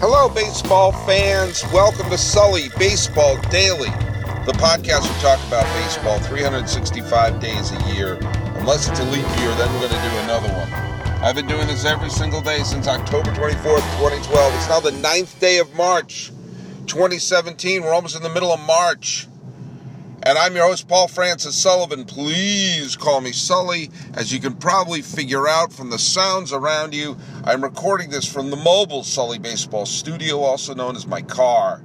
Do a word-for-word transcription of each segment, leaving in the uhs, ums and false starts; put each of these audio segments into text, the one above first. Hello, baseball fans. Welcome to Sully Baseball Daily, the podcast we talk about baseball three hundred sixty-five days a year. Unless it's a leap year, then we're going to do another one. I've been doing this every single day since October twenty-fourth, twenty twelve. It's now the ninth day of March, twenty seventeen. We're almost in the middle of March. And I'm your host, Paul Francis Sullivan. Please call me Sully. As you can probably figure out from the sounds around you, I'm recording this from the mobile Sully Baseball Studio, also known as my car,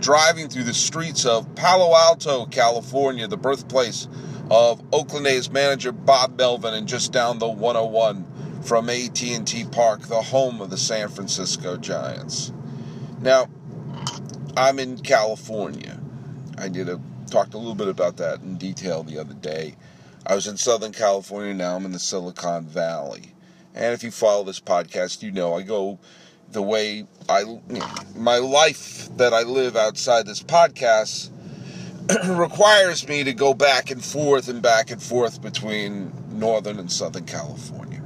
driving through the streets of Palo Alto, California, the birthplace of Oakland A's manager Bob Melvin, and just down the one oh one from A T and T Park, the home of the San Francisco Giants. Now, I'm in California. I did a talked a little bit about that in detail the other day. I was in Southern California, now I'm in the Silicon Valley. And if you follow this podcast, you know I go the way I, you know, my life that I live outside this podcast requires me to go back and forth and back and forth between Northern and Southern California.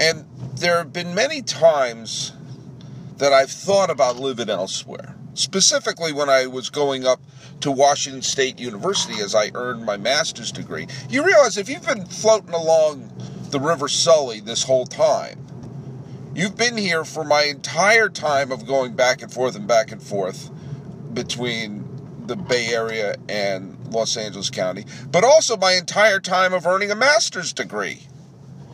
And there have been many times that I've thought about living elsewhere. Specifically when I was going up to Washington State University as I earned my master's degree. You realize if you've been floating along the River Sully this whole time, you've been here for my entire time of going back and forth and back and forth between the Bay Area and Los Angeles County, but also my entire time of earning a master's degree.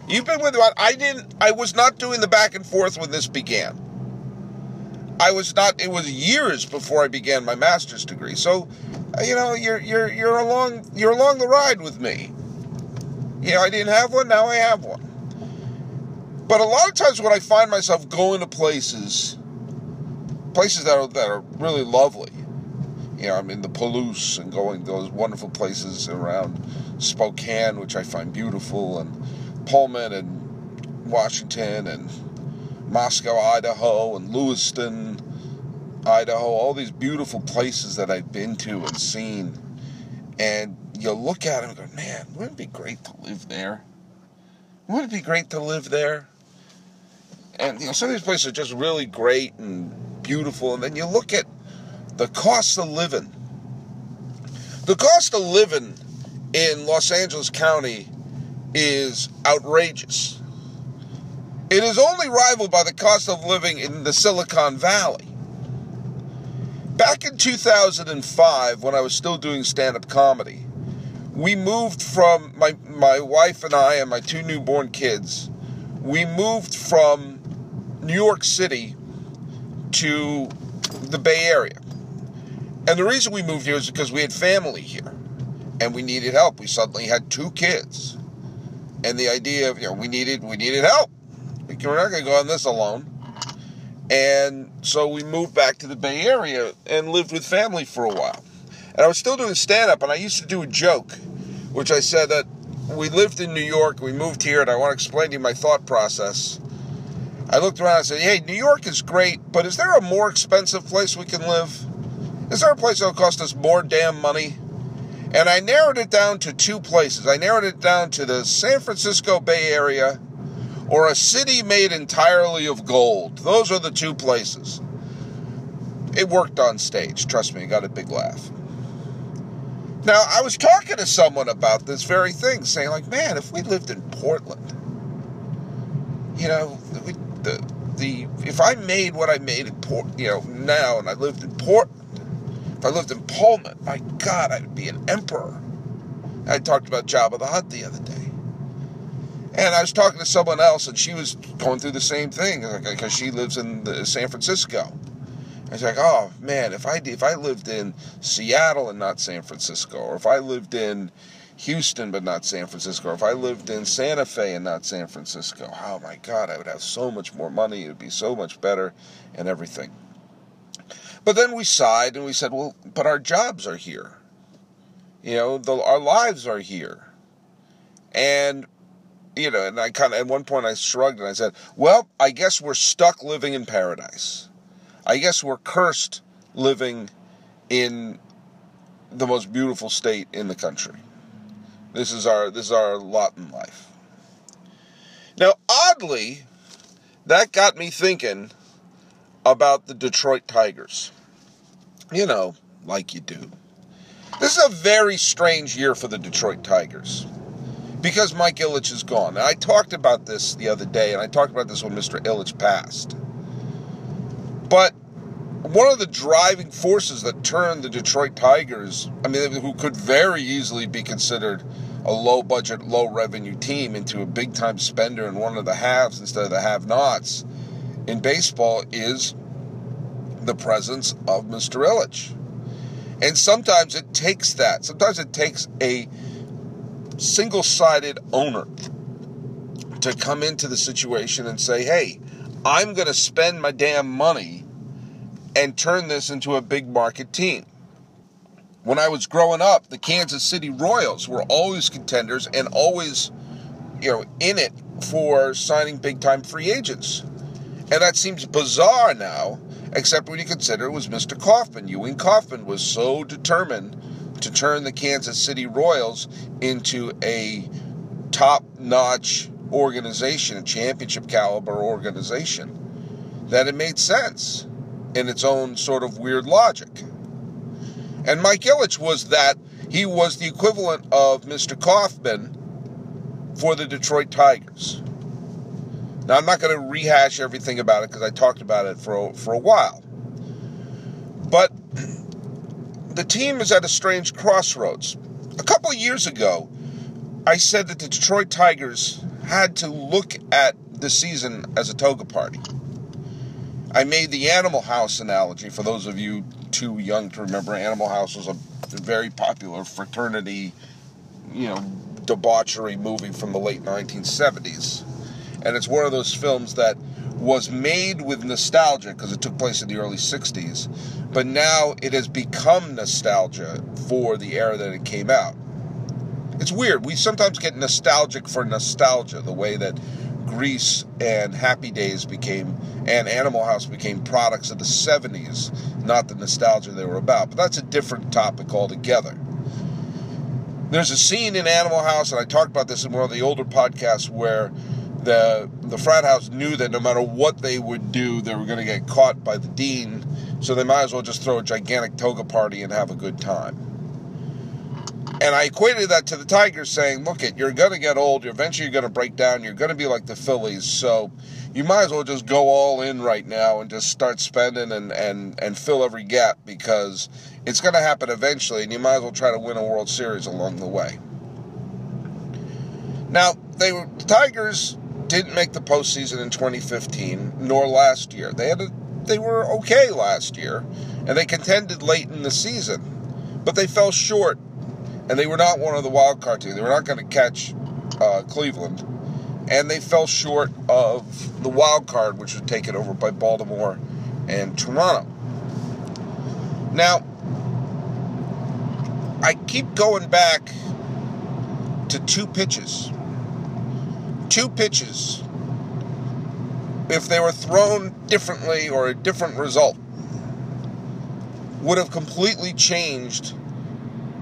You've been with me. I didn't, I was not doing the back and forth when this began. I was not, it was years before I began my master's degree. So, you know, you're you're you're along you're along the ride with me. You know, I didn't have one, now I have one. But a lot of times when I find myself going to places, places that are that are really lovely. You know, I'm in the Palouse and going to those wonderful places around Spokane, which I find beautiful, and Pullman and Washington and Moscow, Idaho, and Lewiston, Idaho, all these beautiful places that I've been to and seen. And you look at them and go, man, wouldn't it be great to live there? Wouldn't it be great to live there? And you know, some of these places are just really great and beautiful. And then you look at the cost of living. The cost of living in Los Angeles County is outrageous. It is only rivaled by the cost of living in the Silicon Valley. Back in two thousand five, when I was still doing stand-up comedy, we moved from, my, my wife and I and my two newborn kids, we moved from New York City to the Bay Area. And the reason we moved here is because we had family here, and we needed help. We suddenly had two kids. And the idea of, you know, we needed we needed help. We're not going to go on this alone. And so we moved back to the Bay Area and lived with family for a while. And I was still doing stand-up, and I used to do a joke, which I said that we lived in New York, we moved here, and I want to explain to you my thought process. I looked around and said, hey, New York is great, but is there a more expensive place we can live? Is there a place that will cost us more damn money? And I narrowed it down to two places. I narrowed it down to the San Francisco Bay Area or a city made entirely of gold. Those are the two places. It worked on stage. Trust me, I got a big laugh. Now, I was talking to someone about this very thing, saying, like, man, if we lived in Portland, you know, we, the the if I made what I made in Port, you know, now, and I lived in Portland, if I lived in Pullman, my God, I'd be an emperor. I talked about Jabba the Hutt the other day. And I was talking to someone else, and she was going through the same thing, because she lives in the San Francisco. I was like, oh, man, if I if I lived in Seattle and not San Francisco, or if I lived in Houston but not San Francisco, or if I lived in Santa Fe and not San Francisco, oh, my God, I would have so much more money, it would be so much better, and everything. But then we sighed, and we said, well, but our jobs are here. You know, the, our lives are here. And you know, and I kind of, at one point I shrugged and I said, well, I guess we're stuck living in paradise. I guess we're cursed living in the most beautiful state in the country. This is our, this is our lot in life. Now, oddly, that got me thinking about the Detroit Tigers. You know, like you do. This is a very strange year for the Detroit Tigers because Mike Ilitch is gone. Now, I talked about this the other day, and I talked about this when Mister Ilitch passed. But one of the driving forces that turned the Detroit Tigers, I mean, who could very easily be considered a low-budget, low-revenue team into a big-time spender in one of the haves instead of the have-nots in baseball, is the presence of Mister Ilitch. And sometimes it takes that. Sometimes it takes a single-sided owner to come into the situation and say, hey, I'm going to spend my damn money and turn this into a big market team. When I was growing up, the Kansas City Royals were always contenders and always, you know, in it for signing big-time free agents. And that seems bizarre now, except when you consider it was Mister Kaufman. Ewing Kaufman was so determined to turn the Kansas City Royals into a top-notch organization, a championship-caliber organization, that it made sense in its own sort of weird logic. And Mike Ilitch was that. He was the equivalent of Mister Kaufman for the Detroit Tigers. Now, I'm not going to rehash everything about it because I talked about it for, for a while. But the team is at a strange crossroads. A couple of years ago, I said that the Detroit Tigers had to look at the season as a toga party. I made the Animal House analogy for those of you too young to remember. Animal House was a very popular fraternity, you know, debauchery movie from the late nineteen seventies. And it's one of those films that was made with nostalgia because it took place in the early sixties. But now it has become nostalgia for the era that it came out. It's weird. We sometimes get nostalgic for nostalgia, the way that Grease and Happy Days became, and Animal House became products of the seventies, not the nostalgia they were about. But that's a different topic altogether. There's a scene in Animal House, and I talked about this in one of the older podcasts, where The the frat house knew that no matter what they would do, they were going to get caught by the dean, so they might as well just throw a gigantic toga party and have a good time. And I equated that to the Tigers, saying, look it, you're going to get old, you're eventually going to break down, you're going to be like the Phillies, so you might as well just go all in right now and just start spending and, and, and fill every gap, because it's going to happen eventually, and you might as well try to win a World Series along the way. Now, they were, the Tigers didn't make the postseason in twenty fifteen, nor last year. They had a, they were okay last year, and they contended late in the season, but they fell short, and they were not one of the wild card teams. They were not going to catch uh, Cleveland, and they fell short of the wild card, which was taken over by Baltimore and Toronto. Now, I keep going back to two pitches. Two pitches, if they were thrown differently or a different result, would have completely changed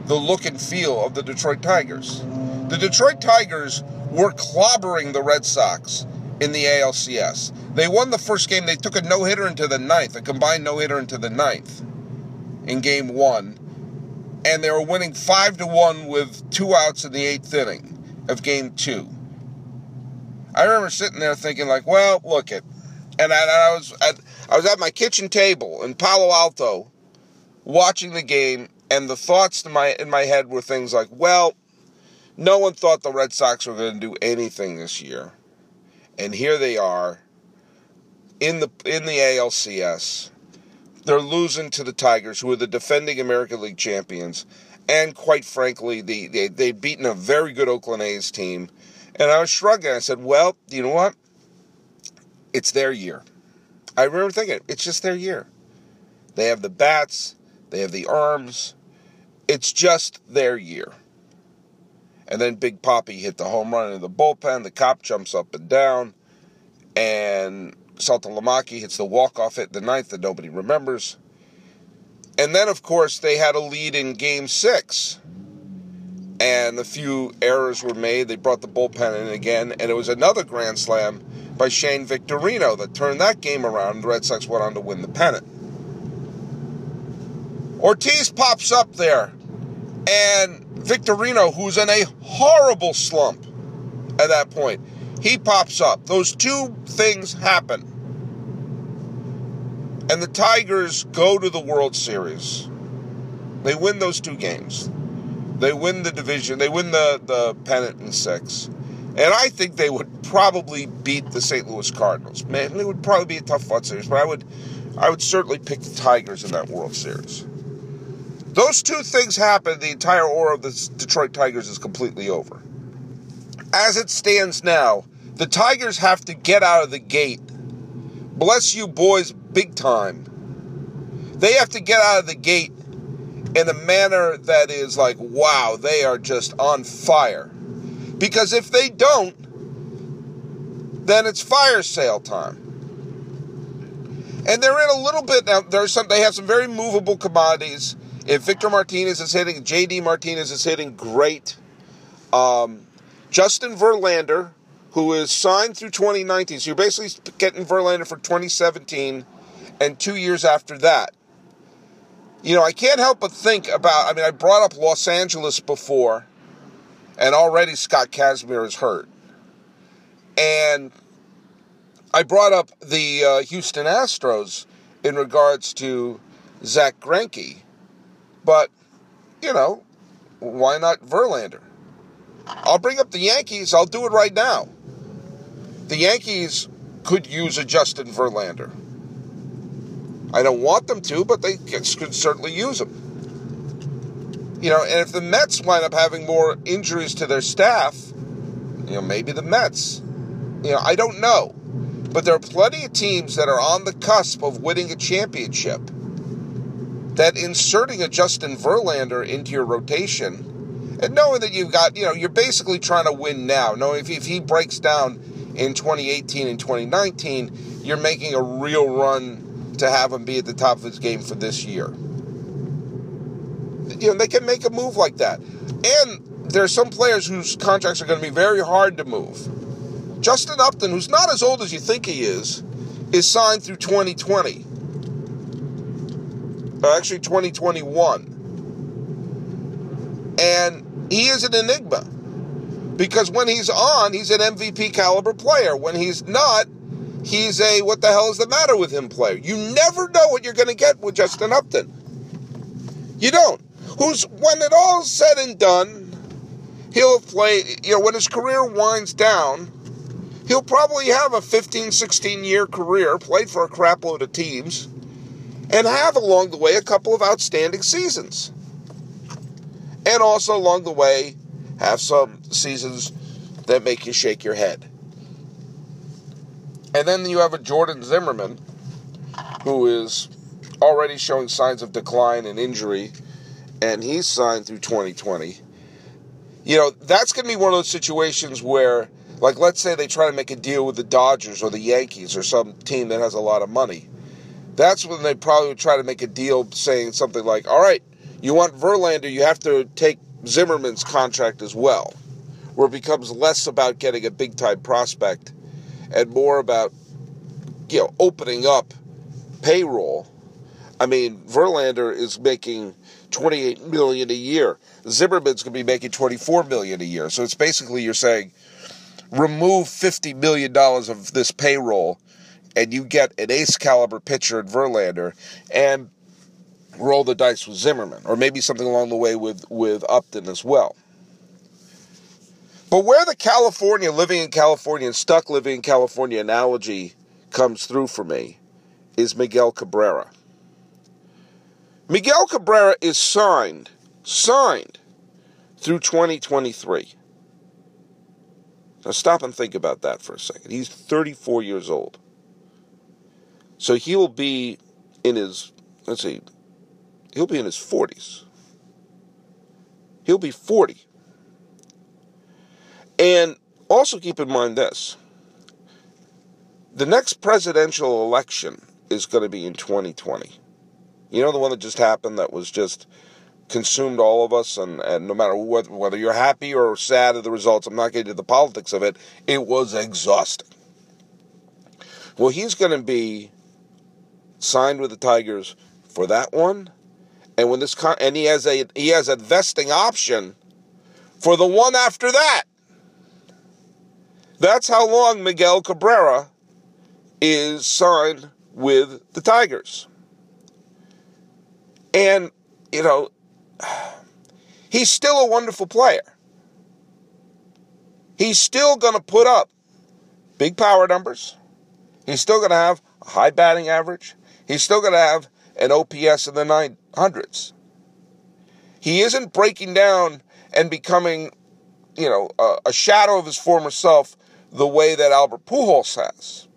the look and feel of the Detroit Tigers. The Detroit Tigers were clobbering the Red Sox in the A L C S. They won the first game. They took a no-hitter into the ninth, a combined no-hitter into the ninth in game one, and they were winning five to one with two outs in the eighth inning of game two. I remember sitting there thinking, like, well, look it, and I, I was at, I was at my kitchen table in Palo Alto, watching the game, and the thoughts in my in my head were things like, well, no one thought the Red Sox were going to do anything this year, and here they are, in the in the A L C S, they're losing to the Tigers, who are the defending American League champions, and quite frankly, the they they'd beaten a very good Oakland A's team. And I was shrugging. I said, well, you know what? It's their year. I remember thinking, it's just their year. They have the bats. They have the arms. It's just their year. And then Big Papi hit the home run into the bullpen. The cop jumps up and down. And Saltalamacchi hits the walk-off hit in the ninth that nobody remembers. And then, of course, they had a lead in game six. And a few errors were made. They brought the bullpen in again, and it was another grand slam by Shane Victorino that turned that game around, and the Red Sox went on to win the pennant. Ortiz pops up there, and Victorino, who's in a horrible slump at that point, he pops up. Those two things happen. And the Tigers go to the World Series. They win those two games. They win the division. They win the, the pennant in six. And I think they would probably beat the Saint Louis Cardinals. Man, it would probably be a tough fight series, but I would, I would certainly pick the Tigers in that World Series. Those two things happen, the entire aura of the Detroit Tigers is completely over. As it stands now, the Tigers have to get out of the gate. Bless you boys, big time. They have to get out of the gate in a manner that is like, wow, they are just on fire. Because if they don't, then it's fire sale time. And they're in a little bit now. There's some. They have some very movable commodities. If Victor Martinez is hitting, J D Martinez is hitting great. Um, Justin Verlander, who is signed through twenty nineteen, so you're basically getting Verlander for twenty seventeen and two years after that. You know, I can't help but think about, I mean, I brought up Los Angeles before, and already Scott Kazmir is hurt. And I brought up the uh, Houston Astros in regards to Zach Greinke. But, you know, why not Verlander? I'll bring up the Yankees. I'll do it right now. The Yankees could use a Justin Verlander. I don't want them to, but they could certainly use them. You know, and if the Mets wind up having more injuries to their staff, you know, maybe the Mets. You know, I don't know. But there are plenty of teams that are on the cusp of winning a championship that inserting a Justin Verlander into your rotation and knowing that you've got, you know, you're basically trying to win now. Knowing if, if he breaks down in twenty eighteen and twenty nineteen, you're making a real run to have him be at the top of his game for this year. You know, they can make a move like that. And there are some players whose contracts are going to be very hard to move. Justin Upton, who's not as old as you think he is, is signed through twenty twenty. Or actually twenty twenty-one. And he is an enigma. Because when he's on, he's an M V P caliber player. When he's not, he's a what the hell is the matter with him player. You never know what you're going to get with Justin Upton. You don't. Who's, when it all's said and done, he'll play, you know, when his career winds down, he'll probably have a fifteen, sixteen year career, played for a crap load of teams, and have along the way a couple of outstanding seasons. And also along the way, have some seasons that make you shake your head. And then you have a Jordan Zimmerman, who is already showing signs of decline and injury, and he's signed through twenty twenty. You know, that's going to be one of those situations where, like, let's say they try to make a deal with the Dodgers or the Yankees or some team that has a lot of money. That's when they probably would try to make a deal saying something like, all right, you want Verlander, you have to take Zimmerman's contract as well, where it becomes less about getting a big-time prospect and more about, you know, opening up payroll. I mean, Verlander is making twenty-eight million dollars a year. Zimmerman's going to be making twenty-four million dollars a year. So it's basically you're saying remove fifty million dollars of this payroll and you get an ace-caliber pitcher in Verlander and roll the dice with Zimmerman or maybe something along the way with, with Upton as well. But where the California, living in California and stuck living in California analogy comes through for me is Miguel Cabrera. Miguel Cabrera is signed, signed through twenty twenty-three. Now stop and think about that for a second. He's thirty-four years old. So he will be in his, let's see, he'll be in his forties. He'll be forty. And also keep in mind this. The next presidential election is going to be in twenty twenty. You know, the one that just happened that was just consumed all of us, and, and no matter what, whether you're happy or sad at the results, I'm not getting to the politics of it, it was exhausting. Well, he's going to be signed with the Tigers for that one, and when this con- and he has a he has a vesting option for the one after that. That's how long Miguel Cabrera is signed with the Tigers. And, you know, he's still a wonderful player. He's still going to put up big power numbers. He's still going to have a high batting average. He's still going to have an O P S in the nine hundreds. He isn't breaking down and becoming, you know, a, a shadow of his former self the way that Albert Pujols has.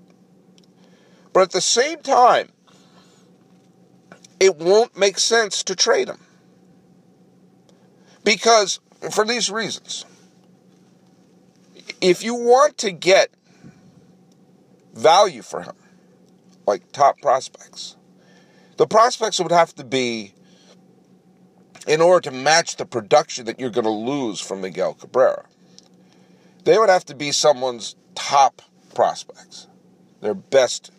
But at the same time, it won't make sense to trade him. Because, for these reasons, if you want to get value for him, like top prospects, the prospects would have to be in order to match the production that you're going to lose from Miguel Cabrera. They would have to be someone's top prospects, their best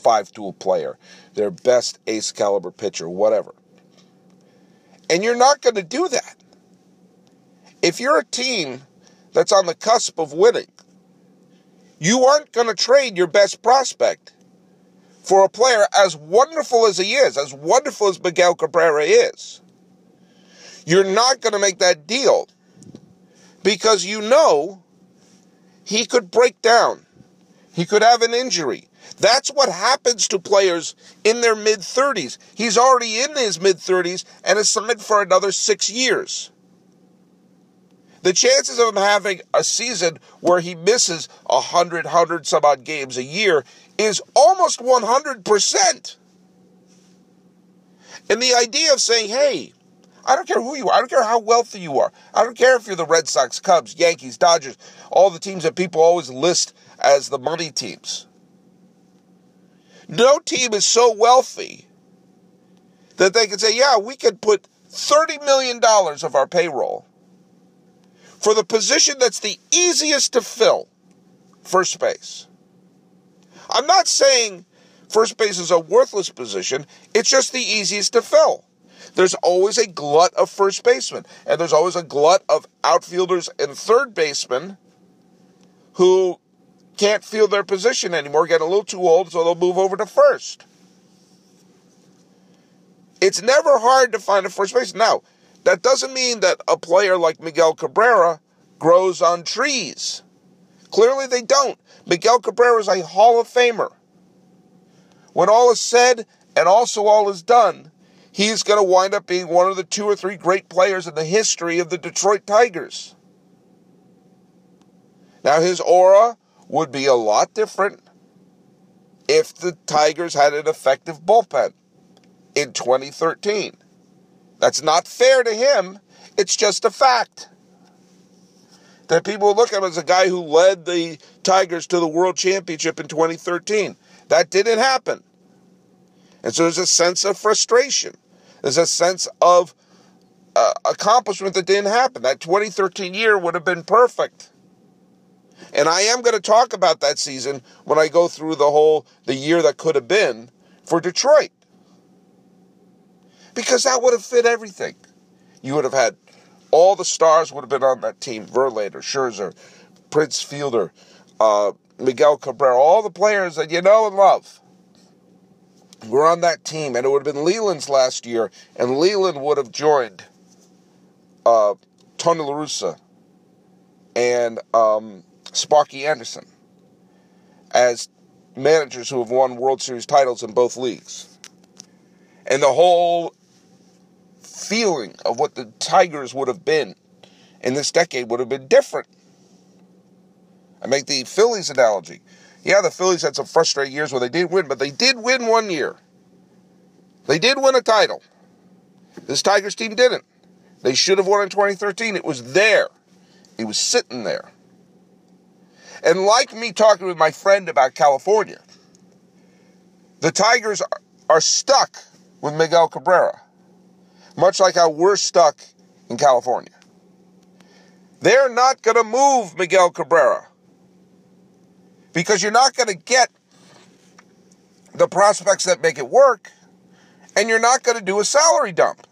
five-tool player, their best ace-caliber pitcher, whatever. And you're not going to do that. If you're a team that's on the cusp of winning, you aren't going to trade your best prospect for a player as wonderful as he is, as wonderful as Miguel Cabrera is. You're not going to make that deal because you know he could break down. He could have an injury. That's what happens to players in their mid-thirties. He's already in his mid-thirties and is signed for another six years. The chances of him having a season where he misses one hundred, one hundred some odd games a year is almost one hundred percent. And the idea of saying, hey, I don't care who you are. I don't care how wealthy you are. I don't care if you're the Red Sox, Cubs, Yankees, Dodgers, all the teams that people always list as the money teams. No team is so wealthy that they can say, yeah, we could put thirty million dollars of our payroll for the position that's the easiest to fill, first base. I'm not saying first base is a worthless position. It's just the easiest to fill. There's always a glut of first basemen, and there's always a glut of outfielders and third basemen who can't field their position anymore, get a little too old, so they'll move over to first. It's never hard to find a first baseman. Now, that doesn't mean that a player like Miguel Cabrera grows on trees. Clearly they don't. Miguel Cabrera is a Hall of Famer. When all is said and also all is done, he's going to wind up being one of the two or three great players in the history of the Detroit Tigers. Now, his aura would be a lot different if the Tigers had an effective bullpen in twenty thirteen. That's not fair to him. It's just a fact that people look at him as a guy who led the Tigers to the World Championship in twenty thirteen. That didn't happen. And so there's a sense of frustration. There's a sense of uh, accomplishment that didn't happen. That twenty thirteen year would have been perfect. And I am going to talk about that season when I go through the whole, the year that could have been for Detroit. Because that would have fit everything. You would have had, all the stars would have been on that team. Verlander, Scherzer, Prince Fielder, uh, Miguel Cabrera, all the players that you know and love were on that team, and it would have been Leland's last year, and Leland would have joined uh, Tony La Russa and um, Sparky Anderson as managers who have won World Series titles in both leagues. And the whole feeling of what the Tigers would have been in this decade would have been different. I make the Phillies analogy. Yeah, the Phillies had some frustrating years where they didn't win, but they did win one year. They did win a title. This Tigers team didn't. They should have won in twenty thirteen. It was there. It was sitting there. And like me talking with my friend about California, the Tigers are, are stuck with Miguel Cabrera, much like how we're stuck in California. They're not going to move Miguel Cabrera, because you're not going to get the prospects that make it work, and you're not going to do a salary dump.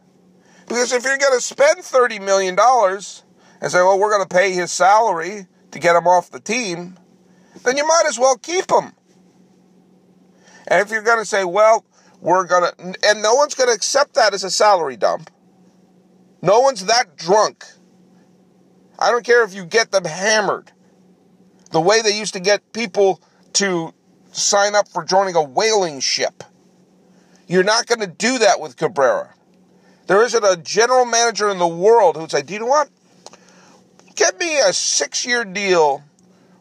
Because if you're going to spend thirty million dollars and say, well, we're going to pay his salary to get him off the team, then you might as well keep him. And if you're going to say, well, we're going to, and no one's going to accept that as a salary dump. No one's that drunk. I don't care if you get them hammered. The way they used to get people to sign up for joining a whaling ship. You're not going to do that with Cabrera. There isn't a general manager in the world who'd say, do you know what? Get me a six-year deal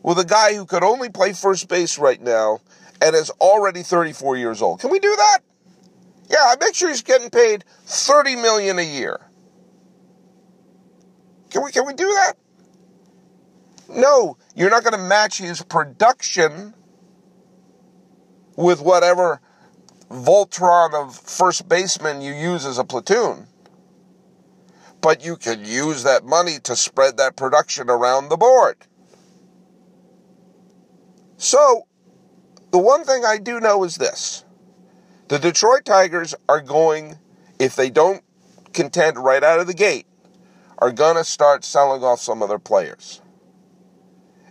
with a guy who could only play first base right now and is already thirty-four years old. Can we do that? Yeah, I make sure he's getting paid thirty million dollars a year. Can we, can we do that? No, you're not going to match his production with whatever Voltron of first baseman you use as a platoon. But you can use that money to spread that production around the board. So, the one thing I do know is this. The Detroit Tigers are going, if they don't contend right out of the gate, are going to start selling off some of their players.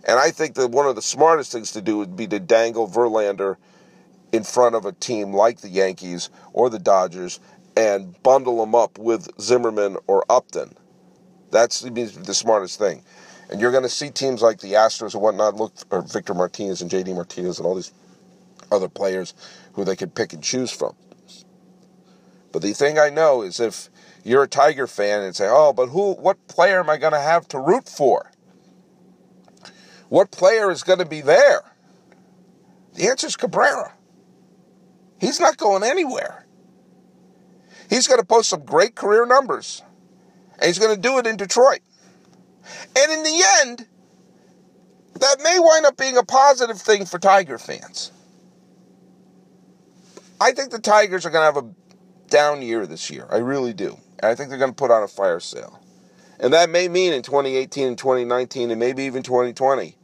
And I think that one of the smartest things to do would be to dangle Verlander in front of a team like the Yankees or the Dodgers and bundle them up with Zimmerman or Upton. That's the smartest thing. And you're going to see teams like the Astros and whatnot, look, or Victor Martinez and J D Martinez and all these other players who they could pick and choose from. But the thing I know is if you're a Tiger fan and say, oh, but who? What player am I going to have to root for? What player is going to be there? The answer is Cabrera. He's not going anywhere. He's going to post some great career numbers, and he's going to do it in Detroit. And in the end, that may wind up being a positive thing for Tiger fans. I think the Tigers are going to have a down year this year. I really do. And I think they're going to put on a fire sale. And that may mean in twenty eighteen and twenty nineteen and maybe even twenty twenty,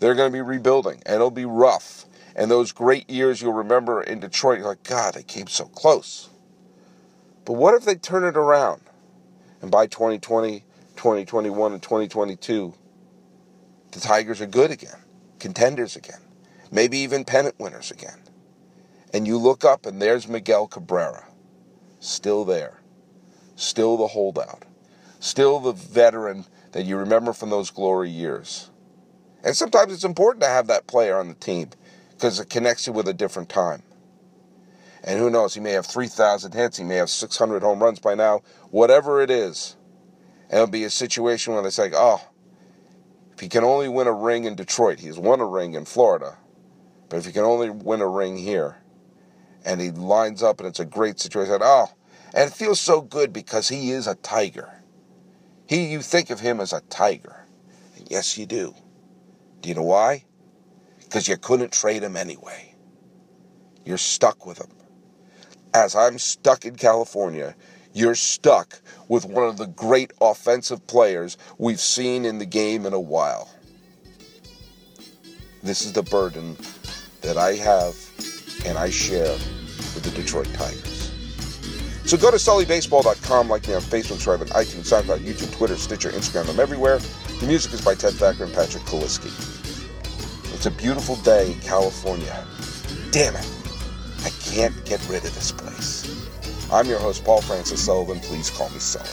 they're going to be rebuilding, and it'll be rough. And those great years you'll remember in Detroit, you're like, God, they came so close. But what if they turn it around? And by twenty twenty, twenty twenty-one, and twenty twenty-two, the Tigers are good again, contenders again, maybe even pennant winners again. And you look up, and there's Miguel Cabrera, still there, still the holdout, still the veteran that you remember from those glory years. And sometimes it's important to have that player on the team, because it connects you with a different time. And who knows, he may have three thousand hits, he may have six hundred home runs by now, whatever it is. And it'll be a situation where they say, oh, if he can only win a ring in Detroit, he's won a ring in Florida, but if he can only win a ring here, and he lines up and it's a great situation, oh, and it feels so good because he is a Tiger. He, you think of him as a Tiger. And yes, you do. Do you know why? Because you couldn't trade him anyway. You're stuck with him. As I'm stuck in California, you're stuck with one of the great offensive players we've seen in the game in a while. This is the burden that I have and I share with the Detroit Tigers. So go to sully baseball dot com, like me on Facebook, subscribe on iTunes, SoundCloud, YouTube, Twitter, Stitcher, Instagram, I'm everywhere. The music is by Ted Thacker and Patrick Kuliski. It's a beautiful day in California. Damn it, I can't get rid of this place. I'm your host, Paul Francis Sullivan. Please call me Sully.